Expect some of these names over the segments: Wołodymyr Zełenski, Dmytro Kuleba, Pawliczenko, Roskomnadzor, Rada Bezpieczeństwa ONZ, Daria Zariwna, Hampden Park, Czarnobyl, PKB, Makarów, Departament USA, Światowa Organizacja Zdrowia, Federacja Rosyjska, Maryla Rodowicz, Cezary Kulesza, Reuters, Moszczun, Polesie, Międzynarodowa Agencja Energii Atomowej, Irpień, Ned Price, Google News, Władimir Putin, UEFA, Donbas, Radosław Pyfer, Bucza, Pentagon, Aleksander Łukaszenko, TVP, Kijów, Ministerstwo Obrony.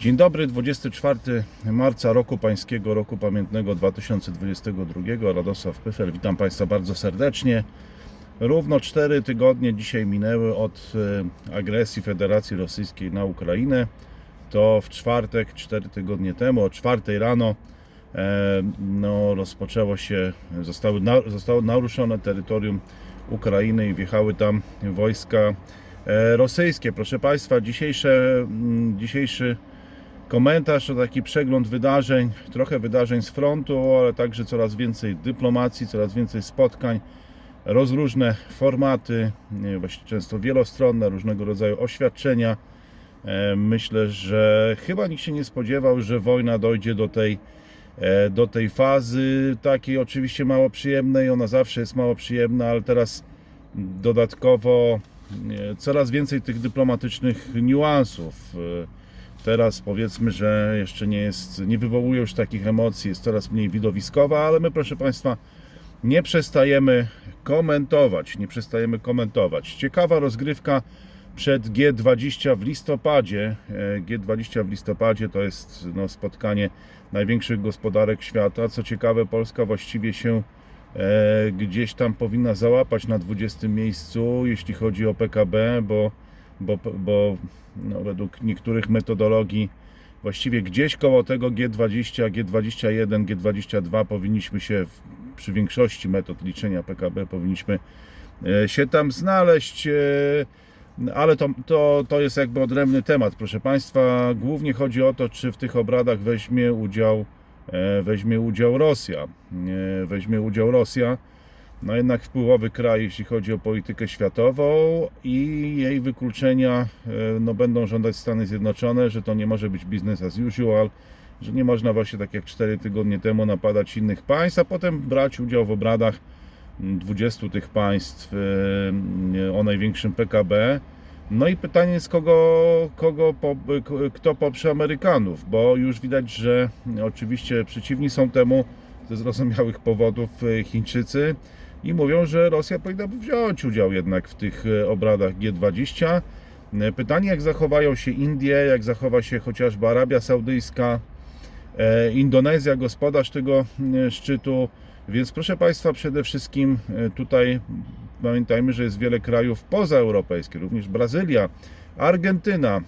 Dzień dobry, 24 marca roku pańskiego, roku pamiętnego 2022. Radosław Pyfer, witam Państwa bardzo serdecznie. Równo 4 tygodnie dzisiaj minęły od agresji Federacji Rosyjskiej na Ukrainę. To w czwartek, 4 tygodnie temu, o 4 rano zostało naruszone terytorium Ukrainy i wjechały tam wojska rosyjskie. Proszę Państwa, dzisiejszy komentarz to taki przegląd wydarzeń, trochę wydarzeń z frontu, ale także coraz więcej dyplomacji, coraz więcej spotkań, rozróżne formaty, właśnie często wielostronne, różnego rodzaju oświadczenia. Myślę, że chyba nikt się nie spodziewał, że wojna dojdzie do tej fazy takiej oczywiście mało przyjemnej. Ona zawsze jest mało przyjemna, ale teraz dodatkowo coraz więcej tych dyplomatycznych niuansów. Teraz powiedzmy, że jeszcze nie wywołuje już takich emocji, jest coraz mniej widowiskowa, ale my, proszę Państwa, nie przestajemy komentować. Ciekawa rozgrywka przed G20 w listopadzie. G20 w listopadzie to jest spotkanie największych gospodarek świata. Co ciekawe, Polska właściwie się gdzieś tam powinna załapać na 20. miejscu, jeśli chodzi o PKB, bo według niektórych metodologii właściwie gdzieś koło tego G20, G21, G22 powinniśmy się, przy większości metod liczenia PKB, powinniśmy się tam znaleźć, ale to jest jakby odrębny temat, proszę Państwa. Głównie chodzi o to, czy w tych obradach weźmie udział Rosja. No jednak wpływowy kraj, jeśli chodzi o politykę światową, i jej wykluczenia będą żądać Stany Zjednoczone, że to nie może być business as usual, że nie można właśnie tak jak 4 tygodnie temu napadać innych państw, a potem brać udział w obradach 20 tych państw o największym PKB. No i pytanie jest, kto poprze Amerykanów, bo już widać, że oczywiście przeciwni są temu ze zrozumiałych powodów Chińczycy i mówią, że Rosja powinna wziąć udział jednak w tych obradach G20. Pytanie, jak zachowają się Indie, jak zachowa się chociażby Arabia Saudyjska, Indonezja, gospodarz tego szczytu. Więc proszę Państwa, przede wszystkim tutaj pamiętajmy, że jest wiele krajów pozaeuropejskich, również Brazylia, Argentyna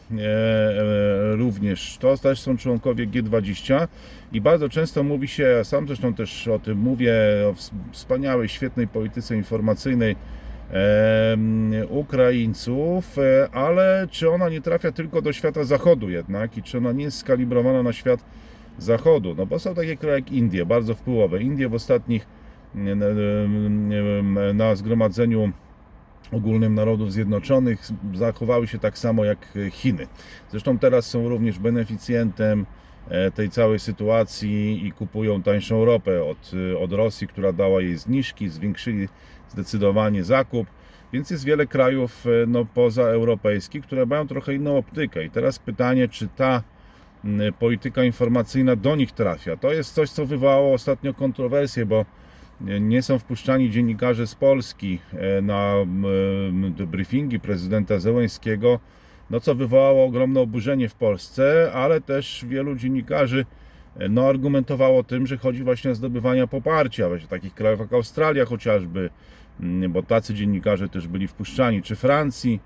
również, to też są członkowie G20 i bardzo często mówi się, ja sam zresztą też o tym mówię, o wspaniałej, świetnej polityce informacyjnej Ukraińców, ale czy ona nie trafia tylko do świata zachodu jednak i czy ona nie jest skalibrowana na świat zachodu, bo są takie kraje jak Indie, bardzo wpływowe. Indie w ostatnich na zgromadzeniu ogólnym Narodów Zjednoczonych zachowały się tak samo jak Chiny. Zresztą teraz są również beneficjentem tej całej sytuacji i kupują tańszą ropę od Rosji, która dała jej zniżki, zwiększyli zdecydowanie zakup, więc jest wiele krajów pozaeuropejskich, które mają trochę inną optykę. I teraz pytanie, czy ta polityka informacyjna do nich trafia. To jest coś, co wywołało ostatnio kontrowersje, bo nie są wpuszczani dziennikarze z Polski na briefingi prezydenta Zełenskiego, co wywołało ogromne oburzenie w Polsce, ale też wielu dziennikarzy argumentowało tym, że chodzi właśnie o zdobywanie poparcia, właśnie w takich krajach jak Australia chociażby, bo tacy dziennikarze też byli wpuszczani, czy Francji,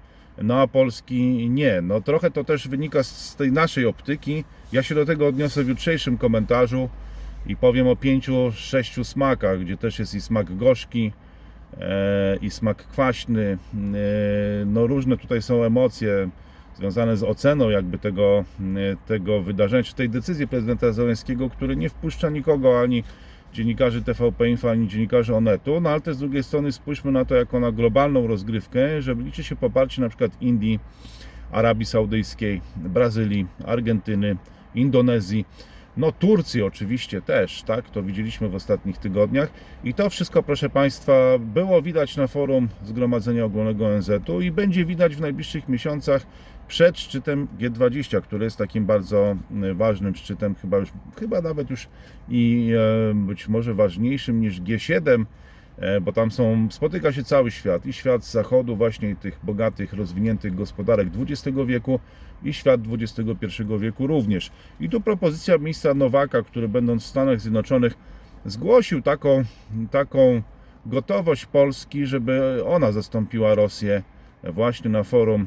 a Polski nie. Trochę to też wynika z tej naszej optyki. Ja się do tego odniosę w jutrzejszym komentarzu i powiem o 5-6 smakach, gdzie też jest i smak gorzki, i smak kwaśny. Różne tutaj są emocje związane z oceną jakby tego wydarzenia, czy tej decyzji prezydenta Zełenskiego, który nie wpuszcza nikogo, ani dziennikarzy TVP Info, ani dziennikarzy Onetu, ale też z drugiej strony spójrzmy na to jako na globalną rozgrywkę, że liczy się poparcie na przykład Indii, Arabii Saudyjskiej, Brazylii, Argentyny, Indonezji, Turcji oczywiście też, tak, to widzieliśmy w ostatnich tygodniach i to wszystko, proszę Państwa, było widać na forum Zgromadzenia Ogólnego ONZ-u i będzie widać w najbliższych miesiącach przed szczytem G20, który jest takim bardzo ważnym szczytem, chyba nawet już i być może ważniejszym niż G7, bo tam spotyka się cały świat i świat z zachodu, właśnie tych bogatych, rozwiniętych gospodarek XX wieku i świat XXI wieku również. I tu propozycja ministra Nowaka, który będąc w Stanach Zjednoczonych zgłosił taką gotowość Polski, żeby ona zastąpiła Rosję właśnie na forum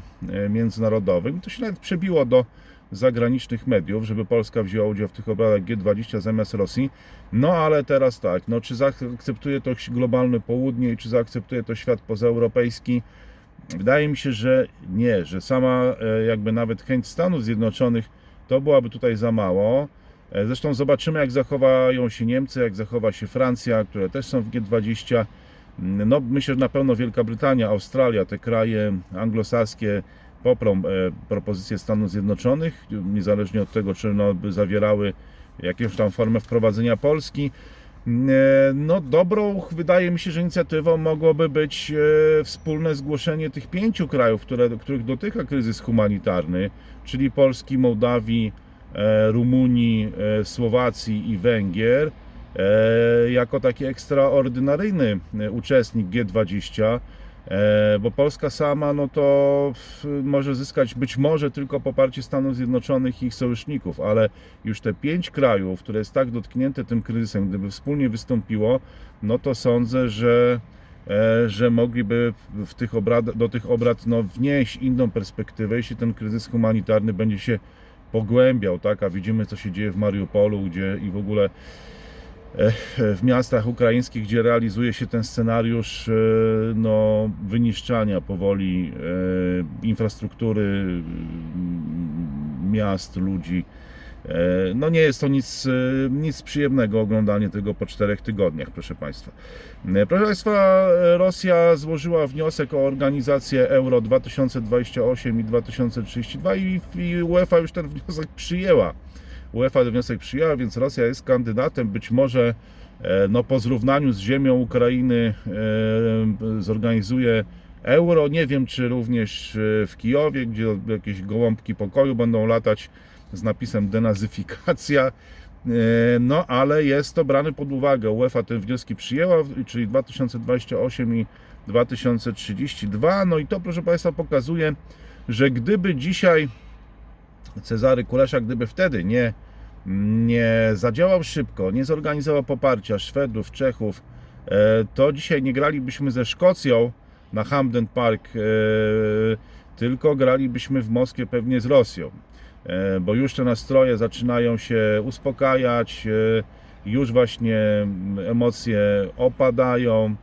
międzynarodowym. To się nawet przebiło do zagranicznych mediów, żeby Polska wzięła udział w tych obradach G20 zamiast Rosji. No ale teraz tak, no czy zaakceptuje to globalne południe i czy zaakceptuje to świat pozaeuropejski? Wydaje mi się, że nie, że sama jakby nawet chęć Stanów Zjednoczonych to byłaby tutaj za mało. Zresztą zobaczymy, jak zachowają się Niemcy, jak zachowa się Francja, które też są w G20. No myślę, że na pewno Wielka Brytania, Australia, te kraje anglosaskie poprą propozycje Stanów Zjednoczonych, niezależnie od tego, czy by zawierały jakąś tam formę wprowadzenia Polski. No dobrą, wydaje mi się, że inicjatywą mogłoby być wspólne zgłoszenie tych 5 krajów, których dotyka kryzys humanitarny, czyli Polski, Mołdawii, Rumunii, Słowacji i Węgier, jako taki ekstraordynaryjny uczestnik G20, bo Polska sama no to może zyskać być może tylko poparcie Stanów Zjednoczonych i ich sojuszników, ale już te 5 krajów, które jest tak dotknięte tym kryzysem, gdyby wspólnie wystąpiło, no to sądzę, że mogliby do tych obrad no, wnieść inną perspektywę, jeśli ten kryzys humanitarny będzie się pogłębiał, tak? A widzimy, co się dzieje w Mariupolu, gdzie i w ogóle w miastach ukraińskich, gdzie realizuje się ten scenariusz no, wyniszczania powoli infrastruktury miast, ludzi. No nie jest to nic przyjemnego oglądanie tego po 4 tygodniach, proszę Państwa. Proszę Państwa, Rosja złożyła wniosek o organizację Euro 2028 i 2032 i UEFA już ten wniosek przyjęła. UEFA ten wniosek przyjęła, więc Rosja jest kandydatem, być może no, po zrównaniu z ziemią Ukrainy zorganizuje Euro. Nie wiem, czy również w Kijowie, gdzie jakieś gołąbki pokoju będą latać z napisem denazyfikacja, no ale jest to brane pod uwagę. UEFA te wnioski przyjęła, czyli 2028 i 2032. No i to, proszę Państwa, pokazuje, że gdyby dzisiaj Cezary Kulesza, gdyby wtedy nie zadziałał szybko, nie zorganizował poparcia Szwedów, Czechów, to dzisiaj nie gralibyśmy ze Szkocją na Hampden Park, tylko gralibyśmy w Moskwie pewnie z Rosją. Bo już te nastroje zaczynają się uspokajać, już właśnie emocje opadają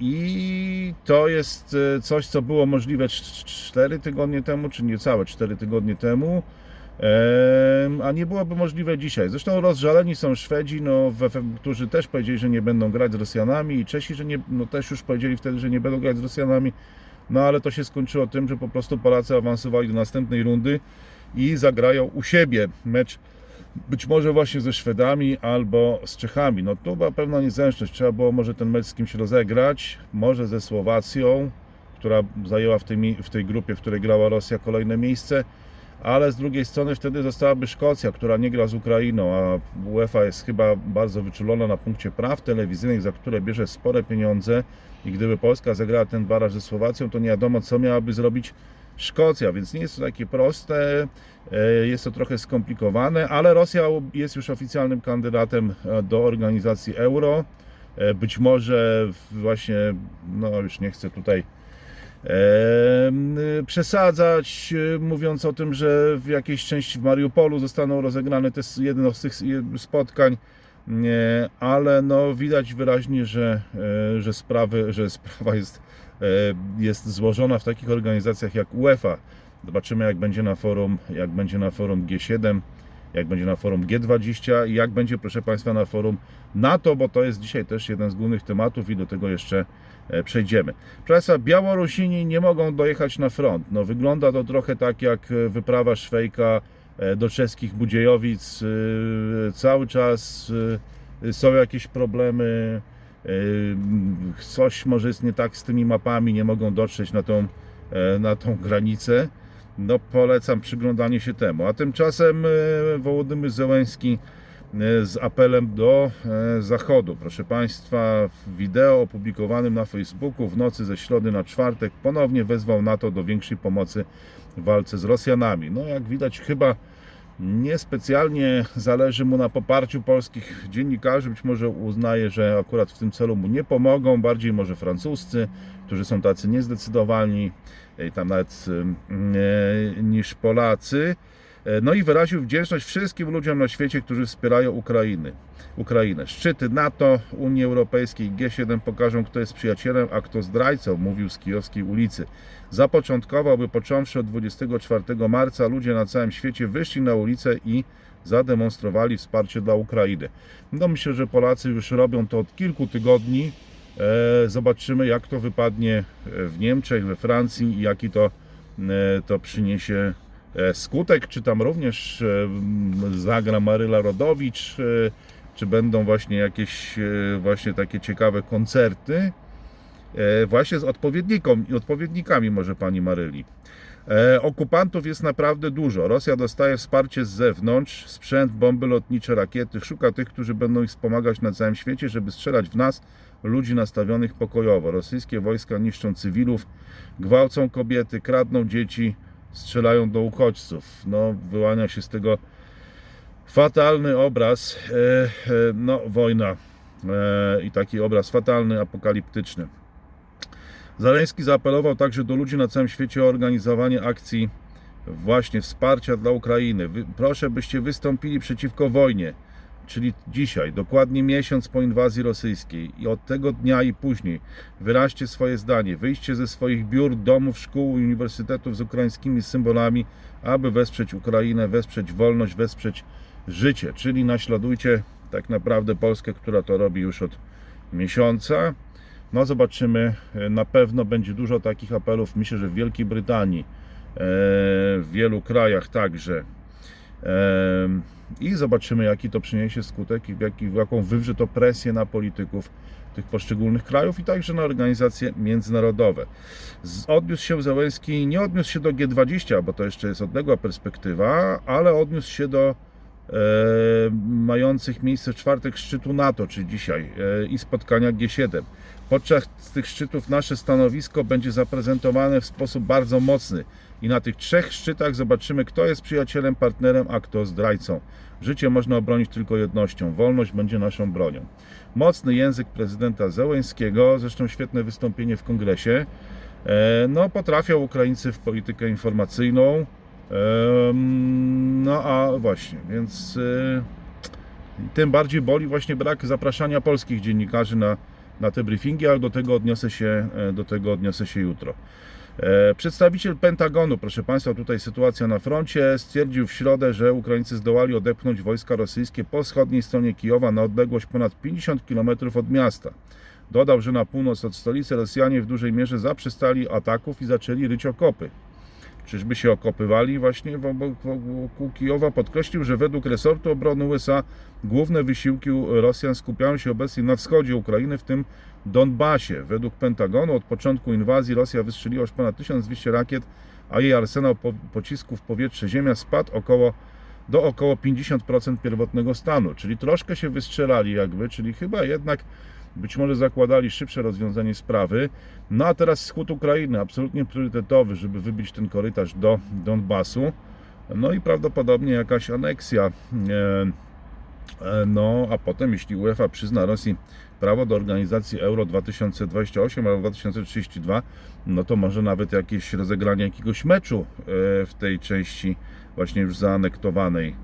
i to jest coś, co było możliwe 4 tygodnie temu, czy niecałe 4 tygodnie temu, a nie byłoby możliwe dzisiaj. Zresztą rozżaleni są Szwedzi, no, którzy też powiedzieli, że nie będą grać z Rosjanami, i Czesi, że też już powiedzieli wtedy, że nie będą grać z Rosjanami, no ale to się skończyło tym, że po prostu Polacy awansowali do następnej rundy i zagrają u siebie mecz być może właśnie ze Szwedami albo z Czechami. No tu była pewna niezręczność, trzeba było może ten mecz z kimś rozegrać, może ze Słowacją, która zajęła w tej grupie, w której grała Rosja, kolejne miejsce, ale z drugiej strony wtedy zostałaby Szkocja, która nie gra z Ukrainą, a UEFA jest chyba bardzo wyczulona na punkcie praw telewizyjnych, za które bierze spore pieniądze, i gdyby Polska zagrała ten baraż ze Słowacją, to nie wiadomo, co miałaby zrobić Szkocja, więc nie jest to takie proste, jest to trochę skomplikowane, ale Rosja jest już oficjalnym kandydatem do organizacji Euro. Być może właśnie, no już nie chcę tutaj przesadzać, mówiąc o tym, że w jakiejś części w Mariupolu zostaną rozegrane te jedno z tych spotkań, ale no widać wyraźnie, że sprawa jest złożona w takich organizacjach jak UEFA. Zobaczymy, jak będzie na forum G7, jak będzie na forum G20 i jak będzie, proszę Państwa, na forum NATO, bo to jest dzisiaj też jeden z głównych tematów i do tego jeszcze przejdziemy. Proszę Państwa, Białorusini nie mogą dojechać na front. No, wygląda to trochę tak jak wyprawa Szwejka do czeskich Budziejowic. Cały czas są jakieś problemy, coś może jest nie tak z tymi mapami, nie mogą dotrzeć na tą granicę. No polecam przyglądanie się temu. A tymczasem Wołodymyr Zełenski z apelem do Zachodu. Proszę Państwa, w wideo opublikowanym na Facebooku w nocy ze środy na czwartek ponownie wezwał NATO do większej pomocy w walce z Rosjanami. No jak widać, chyba niespecjalnie zależy mu na poparciu polskich dziennikarzy. Być może uznaje, że akurat w tym celu mu nie pomogą. Bardziej może francuscy, którzy są tacy niezdecydowani, tam nawet niż Polacy. No i wyraził wdzięczność wszystkim ludziom na świecie, którzy wspierają Ukrainę. Szczyty NATO, Unii Europejskiej, G7 pokażą, kto jest przyjacielem, a kto zdrajcą, mówił z kijowskiej ulicy. Zapoczątkowałby, począwszy od 24 marca, ludzie na całym świecie wyszli na ulicę i zademonstrowali wsparcie dla Ukrainy. No myślę, że Polacy już robią to od kilku tygodni. Zobaczymy, jak to wypadnie w Niemczech, we Francji i jaki to przyniesie skutek, czy tam również zagra Maryla Rodowicz, czy będą właśnie jakieś takie ciekawe koncerty właśnie z odpowiednikami może pani Maryli. Okupantów jest naprawdę dużo. Rosja dostaje wsparcie z zewnątrz, sprzęt, bomby lotnicze, rakiety. Szuka tych, którzy będą ich wspomagać na całym świecie, żeby strzelać w nas, ludzi nastawionych pokojowo. Rosyjskie wojska niszczą cywilów, gwałcą kobiety, kradną dzieci, strzelają do uchodźców. No, wyłania się z tego fatalny obraz, wojna i taki obraz fatalny, apokaliptyczny. Zełenski zaapelował także do ludzi na całym świecie o organizowanie akcji właśnie wsparcia dla Ukrainy. Proszę, byście wystąpili przeciwko wojnie, czyli dzisiaj, dokładnie miesiąc po inwazji rosyjskiej i od tego dnia i później wyraźcie swoje zdanie, wyjście ze swoich biur, domów, szkół i uniwersytetów z ukraińskimi symbolami, aby wesprzeć Ukrainę, wesprzeć wolność, wesprzeć życie, czyli naśladujcie tak naprawdę Polskę, która to robi już od miesiąca. No zobaczymy, na pewno będzie dużo takich apelów, myślę, że w Wielkiej Brytanii, w wielu krajach także. I zobaczymy, jaki to przyniesie skutek i jaką wywrze to presję na polityków tych poszczególnych krajów i także na organizacje międzynarodowe. Odniósł się Zełenski, nie odniósł się do G20, bo to jeszcze jest odległa perspektywa, ale odniósł się do mających miejsce w czwartek szczytu NATO, czy dzisiaj, i spotkania G7. Podczas tych szczytów nasze stanowisko będzie zaprezentowane w sposób bardzo mocny i na tych trzech szczytach zobaczymy, kto jest przyjacielem, partnerem, a kto zdrajcą. Życie można obronić tylko jednością, wolność będzie naszą bronią. Mocny język prezydenta Zełenskiego, zresztą świetne wystąpienie w kongresie. No, potrafią Ukraińcy w politykę informacyjną. No a właśnie, więc tym bardziej boli właśnie brak zapraszania polskich dziennikarzy na te briefingi, ale do tego odniosę się jutro. Przedstawiciel Pentagonu, proszę Państwa, tutaj sytuacja na froncie, stwierdził w środę, że Ukraińcy zdołali odepchnąć wojska rosyjskie po wschodniej stronie Kijowa na odległość ponad 50 km od miasta. Dodał, że na północ od stolicy Rosjanie w dużej mierze zaprzestali ataków i zaczęli ryć okopy. Czyżby się okopywali właśnie wokół Kijowa? Podkreślił, że według resortu obrony USA główne wysiłki Rosjan skupiają się obecnie na wschodzie Ukrainy, w tym Donbasie. Według Pentagonu od początku inwazji Rosja wystrzeliła już ponad 1200 rakiet, a jej arsenał pocisków powietrze-ziemia spadł do około 50% pierwotnego stanu. Czyli troszkę się wystrzelali jakby, czyli chyba jednak być może zakładali szybsze rozwiązanie sprawy. No a teraz wschód Ukrainy, absolutnie priorytetowy, żeby wybić ten korytarz do Donbasu. No i prawdopodobnie jakaś aneksja. No a potem, jeśli UEFA przyzna Rosji prawo do organizacji Euro 2028 albo 2032, no to może nawet jakieś rozegranie jakiegoś meczu w tej części właśnie już zaanektowanej.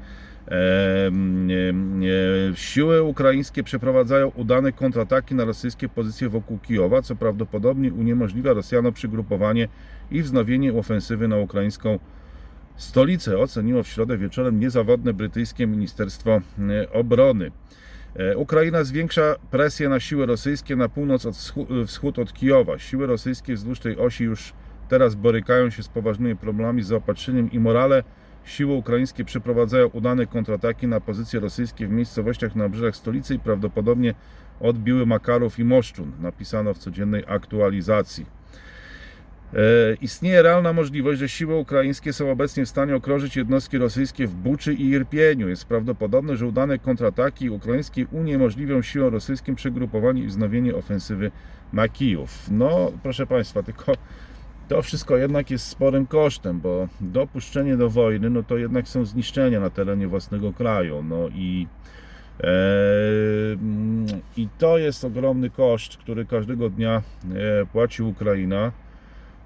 Siły ukraińskie przeprowadzają udane kontrataki na rosyjskie pozycje wokół Kijowa, co prawdopodobnie uniemożliwia Rosjanom przygrupowanie i wznowienie ofensywy na ukraińską stolicę, oceniło w środę wieczorem niezawodne brytyjskie Ministerstwo Obrony. Ukraina zwiększa presję na siły rosyjskie na północ wschód od Kijowa. Siły rosyjskie wzdłuż tej osi już teraz borykają się z poważnymi problemami z zaopatrzeniem i morale. Siły ukraińskie przeprowadzają udane kontrataki na pozycje rosyjskie w miejscowościach na obrzeżach stolicy i prawdopodobnie odbiły Makarów i Moszczun, napisano w codziennej aktualizacji. Istnieje realna możliwość, że siły ukraińskie są obecnie w stanie okrążyć jednostki rosyjskie w Buczy i Irpieniu. Jest prawdopodobne, że udane kontrataki ukraińskie uniemożliwią siłom rosyjskim przegrupowanie i wznowienie ofensywy na Kijów. No, proszę Państwa, tylko to wszystko jednak jest sporym kosztem, bo dopuszczenie do wojny, no to jednak są zniszczenia na terenie własnego kraju. No i to jest ogromny koszt, który każdego dnia płaci Ukraina.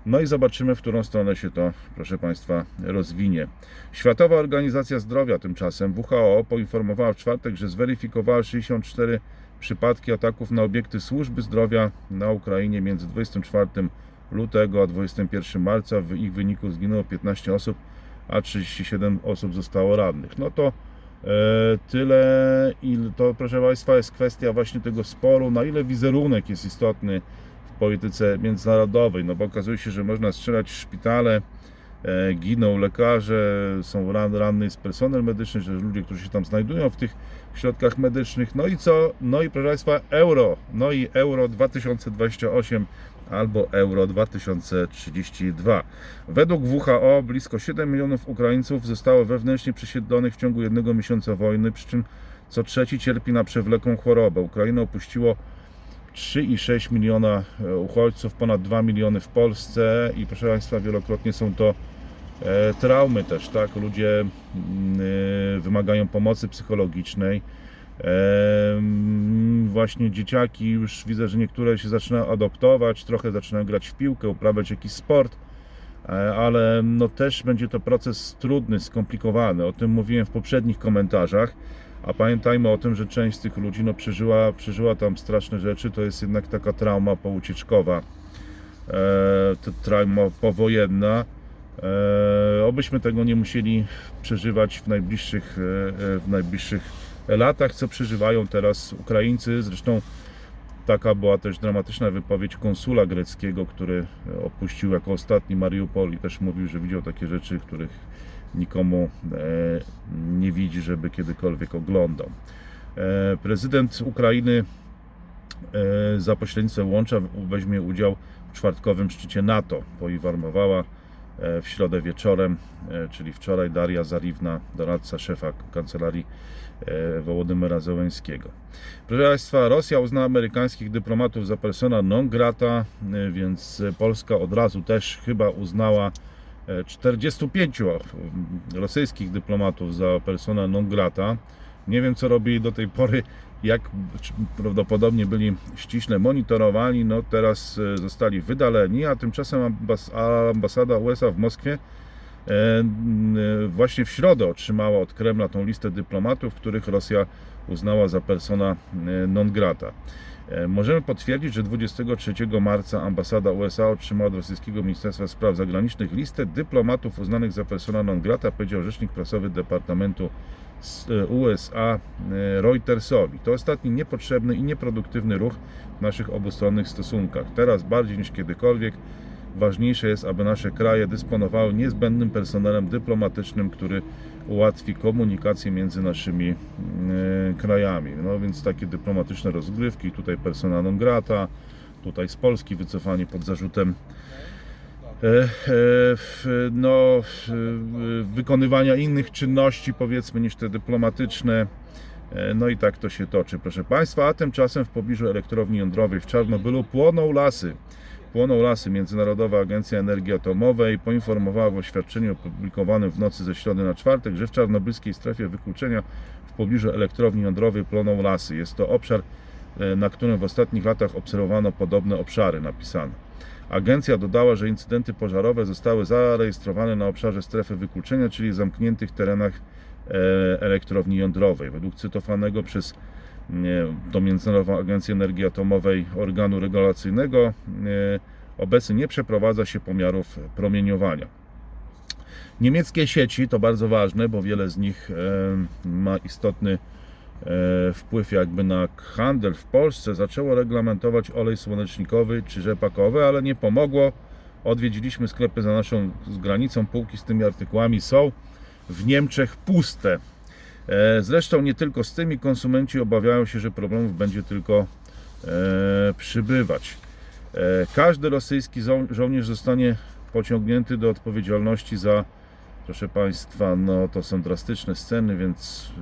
No i zobaczymy, w którą stronę się to, proszę Państwa, rozwinie. Światowa Organizacja Zdrowia tymczasem, WHO, poinformowała w czwartek, że zweryfikowała 64 przypadki ataków na obiekty służby zdrowia na Ukrainie między 24 lutego a 21 marca. W ich wyniku zginęło 15 osób, a 37 osób zostało rannych. No to tyle, i to, proszę Państwa, jest kwestia właśnie tego sporu, na ile wizerunek jest istotny w polityce międzynarodowej, no bo okazuje się, że można strzelać w szpitale, giną lekarze, są ranny jest personel medyczny, że ludzie, którzy się tam znajdują w tych środkach medycznych, no i co? No i proszę Państwa, euro, no i euro 2028 albo euro 2032. Według WHO blisko 7 milionów Ukraińców zostało wewnętrznie przesiedlonych w ciągu jednego miesiąca wojny, przy czym co trzeci cierpi na przewlekłą chorobę. Ukrainę opuściło 3,6 miliona uchodźców, ponad 2 miliony w Polsce i proszę Państwa, wielokrotnie są to traumy też, tak? Ludzie wymagają pomocy psychologicznej. Właśnie dzieciaki, już widzę, że niektóre się zaczynają adoptować, trochę zaczynają grać w piłkę, uprawiać jakiś sport, ale no też będzie to proces trudny, skomplikowany. O tym mówiłem w poprzednich komentarzach. A pamiętajmy o tym, że część z tych ludzi no, przeżyła tam straszne rzeczy. To jest jednak taka trauma poucieczkowa, trauma powojenna. Obyśmy tego nie musieli przeżywać w najbliższych latach, co przeżywają teraz Ukraińcy. Zresztą taka była też dramatyczna wypowiedź konsula greckiego, który opuścił jako ostatni Mariupol i też mówił, że widział takie rzeczy, których nikomu nie widzi, żeby kiedykolwiek oglądał. Prezydent Ukrainy za pośrednictwem łącza weźmie udział w czwartkowym szczycie NATO. Poinformowała w środę wieczorem, czyli wczoraj, Daria Zariwna, doradca szefa kancelarii Wołodymyra Zełenskiego. Proszę Państwa, Rosja uzna amerykańskich dyplomatów za persona non grata, więc Polska od razu też chyba uznała 45 rosyjskich dyplomatów za persona non grata. Nie wiem, co robili do tej pory, jak prawdopodobnie byli ściśle monitorowani. No teraz zostali wydaleni, a tymczasem ambasada USA w Moskwie właśnie w środę otrzymała od Kremla tą listę dyplomatów, których Rosja uznała za persona non grata. Możemy potwierdzić, że 23 marca ambasada USA otrzymała od rosyjskiego Ministerstwa Spraw Zagranicznych listę dyplomatów uznanych za persona non grata, powiedział rzecznik prasowy Departamentu USA Reutersowi. To ostatni niepotrzebny i nieproduktywny ruch w naszych obustronnych stosunkach. Teraz bardziej niż kiedykolwiek ważniejsze jest, aby nasze kraje dysponowały niezbędnym personelem dyplomatycznym, który ułatwi komunikację między naszymi krajami. No więc takie dyplomatyczne rozgrywki, tutaj persona non grata, tutaj z Polski wycofanie pod zarzutem wykonywania innych czynności, powiedzmy, niż te dyplomatyczne. No i tak to się toczy, proszę Państwa. A tymczasem w pobliżu elektrowni jądrowej w Czarnobylu płoną lasy. Międzynarodowa Agencja Energii Atomowej poinformowała w oświadczeniu opublikowanym w nocy ze środy na czwartek, że w czarnobylskiej strefie wykluczenia w pobliżu elektrowni jądrowej płoną lasy. Jest to obszar, na którym w ostatnich latach obserwowano podobne obszary, napisano. Agencja dodała, że incydenty pożarowe zostały zarejestrowane na obszarze strefy wykluczenia, czyli zamkniętych terenach elektrowni jądrowej. Według cytowanego przez do Międzynarodowej Agencji Energii Atomowej organu regulacyjnego obecnie nie przeprowadza się pomiarów promieniowania. Niemieckie sieci to bardzo ważne, bo wiele z nich ma istotny wpływ jakby na handel w Polsce. Zaczęło reglamentować olej słonecznikowy czy rzepakowy, ale nie pomogło. Odwiedziliśmy sklepy za naszą granicą, półki z tymi artykułami są w Niemczech puste. Zresztą nie tylko z tymi, konsumenci obawiają się, że problemów będzie tylko przybywać. Każdy rosyjski żołnierz zostanie pociągnięty do odpowiedzialności za, proszę Państwa, no to są drastyczne sceny, więc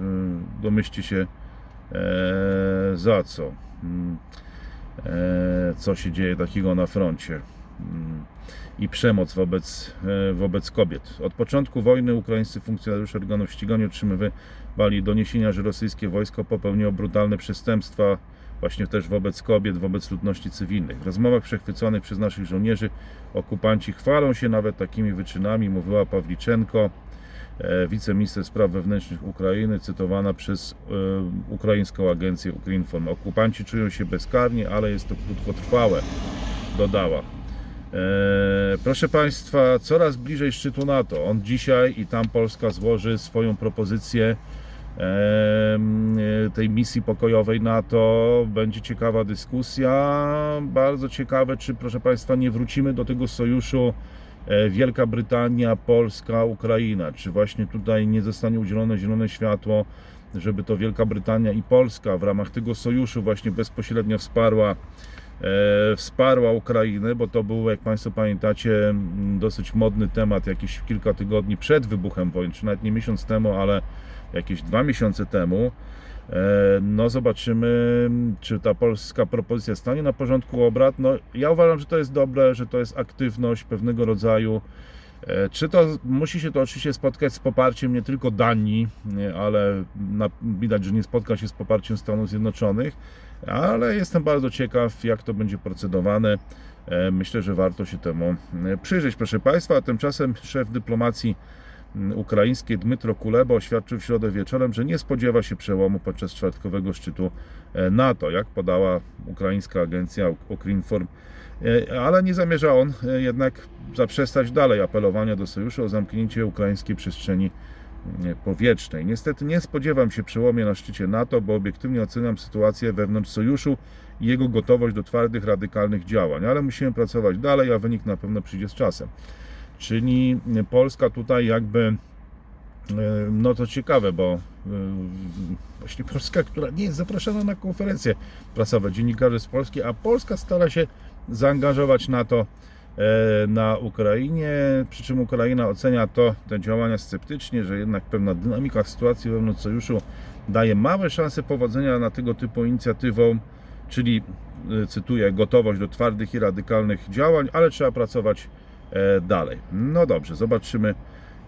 domyślcie się za co. Co się dzieje takiego na froncie i przemoc wobec kobiet. Od początku wojny ukraińscy funkcjonariusze organów ścigania otrzymywali doniesienia, że rosyjskie wojsko popełniło brutalne przestępstwa właśnie też wobec kobiet, wobec ludności cywilnej. W rozmowach przechwyconych przez naszych żołnierzy okupanci chwalą się nawet takimi wyczynami, mówiła Pawliczenko, wiceminister spraw wewnętrznych Ukrainy, cytowana przez ukraińską agencję Ukrinform. Okupanci czują się bezkarni, ale jest to krótkotrwałe, dodała. Proszę Państwa, coraz bliżej szczytu NATO. On dzisiaj i tam Polska złoży swoją propozycję tej misji pokojowej NATO. Będzie ciekawa dyskusja. Bardzo ciekawe, czy, proszę Państwa, nie wrócimy do tego sojuszu Wielka Brytania, Polska, Ukraina. Czy właśnie tutaj nie zostanie udzielone zielone światło, żeby to Wielka Brytania i Polska w ramach tego sojuszu właśnie bezpośrednio wsparła Ukrainę, bo to był, jak Państwo pamiętacie, dosyć modny temat jakieś kilka tygodni przed wybuchem wojny, czy nawet nie miesiąc temu, ale jakieś 2 miesiące temu. No zobaczymy, czy ta polska propozycja stanie na porządku obrad. No, ja uważam, że to jest dobre, że to jest aktywność pewnego rodzaju. Czy to musi się to oczywiście spotkać z poparciem nie tylko Danii, ale widać, że nie spotka się z poparciem Stanów Zjednoczonych, ale jestem bardzo ciekaw, jak to będzie procedowane. Myślę, że warto się temu przyjrzeć, proszę Państwa. A tymczasem szef dyplomacji ukraińskiej Dmytro Kuleba oświadczył w środę wieczorem, że nie spodziewa się przełomu podczas czwartkowego szczytu NATO, jak podała ukraińska agencja Ukrinform, ale nie zamierza on jednak zaprzestać dalej apelowania do sojuszu o zamknięcie ukraińskiej przestrzeni powietrznej. Niestety nie spodziewam się przełomie na szczycie NATO, bo obiektywnie oceniam sytuację wewnątrz sojuszu i jego gotowość do twardych, radykalnych działań, ale musimy pracować dalej, a wynik na pewno przyjdzie z czasem. Czyli Polska tutaj jakby, no to ciekawe, bo właśnie Polska, która nie jest zapraszana na konferencje prasowe, dziennikarze z Polski, a Polska stara się zaangażować NATO na Ukrainie, przy czym Ukraina ocenia te działania sceptycznie, że jednak pewna dynamika sytuacji wewnątrz sojuszu daje małe szanse powodzenia na tego typu inicjatywą, czyli, cytuję, gotowość do twardych i radykalnych działań, ale trzeba pracować dalej. No dobrze, zobaczymy,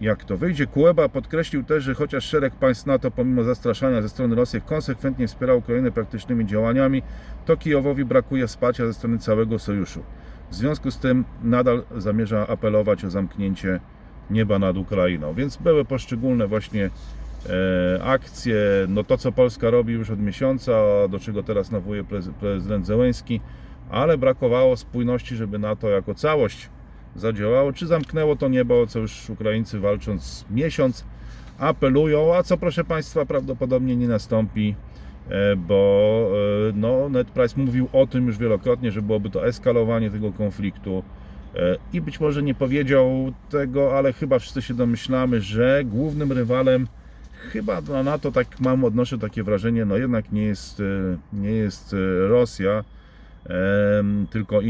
jak to wyjdzie. Kuleba podkreślił też, że chociaż szereg państw NATO pomimo zastraszania ze strony Rosji konsekwentnie wspiera Ukrainę praktycznymi działaniami, to Kijowowi brakuje wsparcia ze strony całego sojuszu. W związku z tym nadal zamierza apelować o zamknięcie nieba nad Ukrainą. Więc były poszczególne właśnie akcje, no to co Polska robi już od miesiąca, do czego teraz nawołuje prezydent Zełenski, ale brakowało spójności, żeby NATO jako całość zadziałało, czy zamknęło to niebo, o co już Ukraińcy walcząc miesiąc apelują, a co, proszę Państwa, prawdopodobnie nie nastąpi, bo no, Ned Price mówił o tym już wielokrotnie, że byłoby to eskalowanie tego konfliktu i być może nie powiedział tego, ale chyba wszyscy się domyślamy, że głównym rywalem chyba dla NATO, tak mam, odnoszę takie wrażenie, no jednak nie jest Rosja, tylko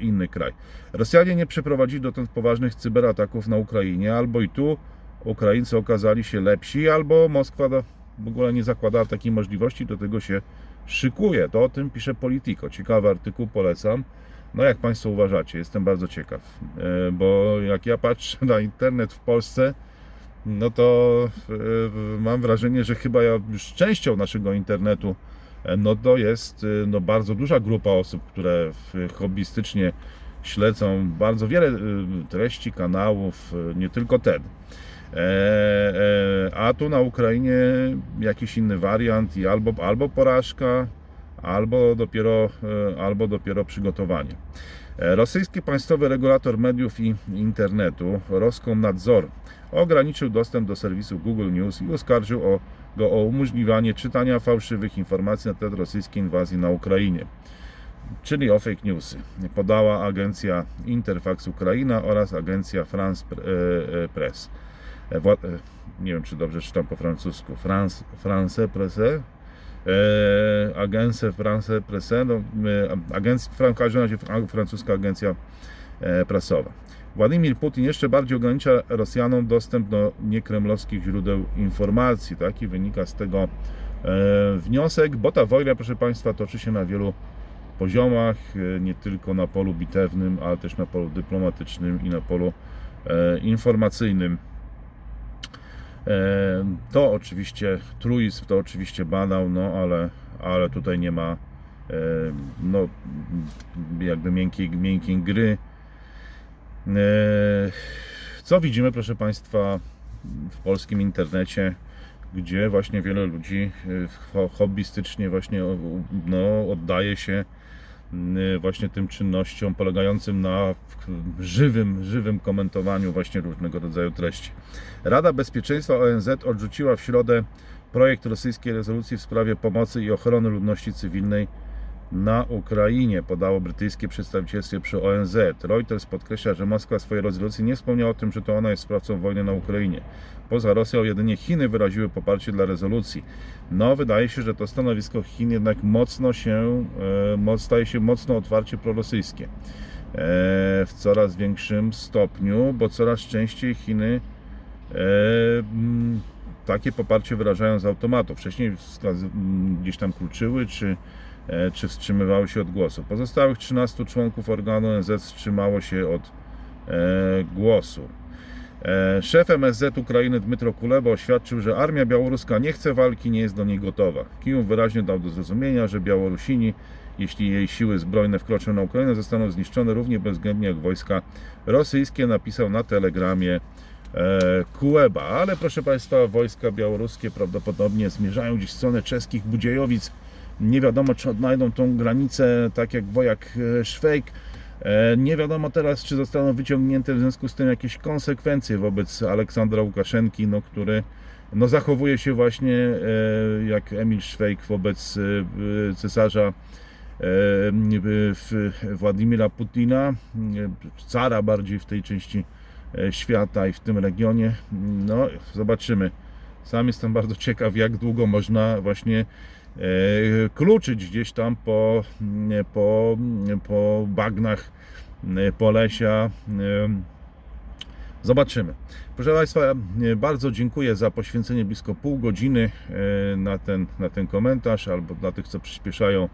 inny kraj. Rosjanie nie przeprowadzili dotąd poważnych cyberataków na Ukrainie, albo i tu Ukraińcy okazali się lepsi, albo Moskwa w ogóle nie zakładała takiej możliwości, do tego się szykuje. To o tym pisze Politico. Ciekawy artykuł, polecam. No jak Państwo uważacie, jestem bardzo ciekaw, bo jak ja patrzę na internet w Polsce, no to mam wrażenie, że chyba ja już częścią naszego internetu no to jest no, bardzo duża grupa osób, które hobbystycznie śledzą bardzo wiele treści, kanałów, nie tylko ten. A tu na Ukrainie jakiś inny wariant i albo porażka, albo dopiero przygotowanie. Rosyjski państwowy regulator mediów i internetu, Roskomnadzor, ograniczył dostęp do serwisu Google News i oskarżył go o umożliwianie czytania fałszywych informacji na temat rosyjskiej inwazji na Ukrainie, czyli o fake newsy, podała agencja Interfax Ukraina oraz agencja France-Presse. Nie wiem, czy dobrze czytam po francusku. France-Presse Agence France-Presse, w każdym razie francuska agencja prasowa. Władimir Putin jeszcze bardziej ogranicza Rosjanom dostęp do niekremlowskich źródeł informacji. Taki wynika z tego wniosek, bo ta wojna, proszę Państwa, toczy się na wielu poziomach, nie tylko na polu bitewnym, ale też na polu dyplomatycznym i na polu informacyjnym. To oczywiście truizm, to oczywiście banał, no ale tutaj nie ma no jakby miękkiej gry. Co widzimy, proszę Państwa, w polskim internecie, gdzie właśnie wiele ludzi hobbystycznie właśnie oddaje się właśnie tym czynnościom polegającym na żywym komentowaniu właśnie różnego rodzaju treści. Rada Bezpieczeństwa ONZ odrzuciła w środę projekt rosyjskiej rezolucji w sprawie pomocy i ochrony ludności cywilnej na Ukrainie, podało brytyjskie przedstawicielstwo przy ONZ. Reuters podkreśla, że Moskwa w swojej rezolucji nie wspomniała o tym, że to ona jest sprawcą wojny na Ukrainie. Poza Rosją jedynie Chiny wyraziły poparcie dla rezolucji. No, wydaje się, że to stanowisko Chin jednak staje się mocno otwarcie prorosyjskie. W coraz większym stopniu, bo coraz częściej Chiny takie poparcie wyrażają z automatu. Wcześniej gdzieś tam kluczyły, czy wstrzymywały się od głosu. Pozostałych 13 członków organu ONZ wstrzymało się od głosu. Szef MSZ Ukrainy Dmytro Kuleba oświadczył, że armia białoruska nie chce walki, nie jest do niej gotowa. Kijów wyraźnie dał do zrozumienia, że Białorusini, jeśli jej siły zbrojne wkroczą na Ukrainę, zostaną zniszczone równie bezwzględnie jak wojska rosyjskie, napisał na telegramie Kuleba. Ale proszę Państwa, wojska białoruskie prawdopodobnie zmierzają gdzieś w stronę czeskich Budziejowic. Nie wiadomo, czy odnajdą tą granicę, tak jak wojak Szwejk. Nie wiadomo teraz, czy zostaną wyciągnięte w związku z tym jakieś konsekwencje wobec Aleksandra Łukaszenki, który zachowuje się właśnie jak Emil Szwejk wobec cesarza Władimira Putina, cara bardziej w tej części świata i w tym regionie. No, zobaczymy. Sam jestem bardzo ciekaw, jak długo można właśnie kluczyć gdzieś tam po bagnach Polesia. Zobaczymy. Proszę Państwa, bardzo dziękuję za poświęcenie blisko pół godziny na ten komentarz, albo dla tych, co przyspieszają,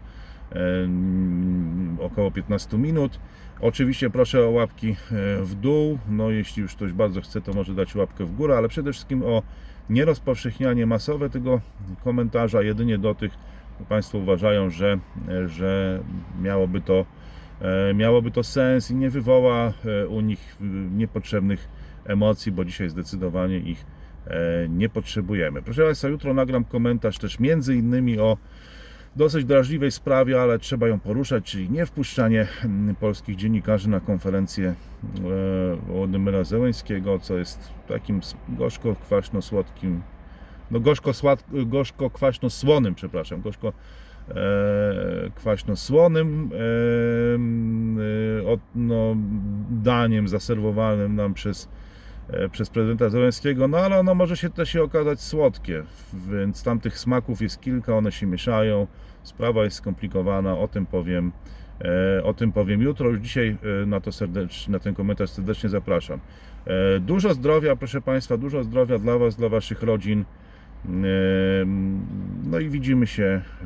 około 15 minut. Oczywiście proszę o łapki w dół. No, jeśli już ktoś bardzo chce, to może dać łapkę w górę, ale przede wszystkim o nierozpowszechnianie masowe tego komentarza jedynie do tych, Państwo uważają, że miałoby to sens i nie wywoła u nich niepotrzebnych emocji, bo dzisiaj zdecydowanie ich nie potrzebujemy. Proszę Państwa, jutro nagram komentarz też między innymi o dosyć drażliwej sprawie, ale trzeba ją poruszać, czyli nie wpuszczanie polskich dziennikarzy na konferencję Wołodymyra Zełenskiego, co jest takim gorzko-kwaśno-słodkim, gorzko-kwaśno-słonym, przepraszam, gorzko-kwaśno-słonym daniem zaserwowanym nam przez prezydenta Zełenskiego, ale ono może się też okazać słodkie, więc tamtych smaków jest kilka, one się mieszają, sprawa jest skomplikowana, o tym powiem jutro, już dzisiaj na ten komentarz serdecznie zapraszam. Dużo zdrowia, proszę Państwa, dużo zdrowia dla Was, dla Waszych rodzin, no i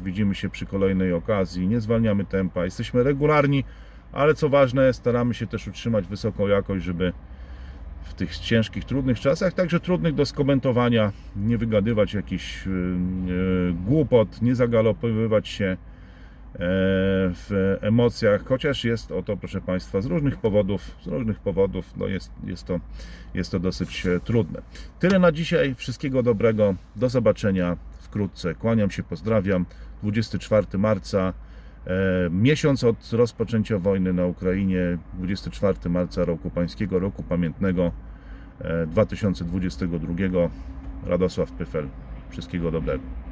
widzimy się przy kolejnej okazji, nie zwalniamy tempa, jesteśmy regularni, ale co ważne, staramy się też utrzymać wysoką jakość, żeby w tych ciężkich, trudnych czasach, także trudnych do skomentowania, nie wygadywać jakichś głupot, nie zagalopowywać się w emocjach, chociaż jest o to, proszę Państwa, z różnych powodów, jest to dosyć trudne. Tyle na dzisiaj, wszystkiego dobrego, do zobaczenia wkrótce, kłaniam się, pozdrawiam, 24 marca, miesiąc od rozpoczęcia wojny na Ukrainie, 24 marca roku pańskiego, roku pamiętnego 2022. Radosław Pyfer. Wszystkiego dobrego.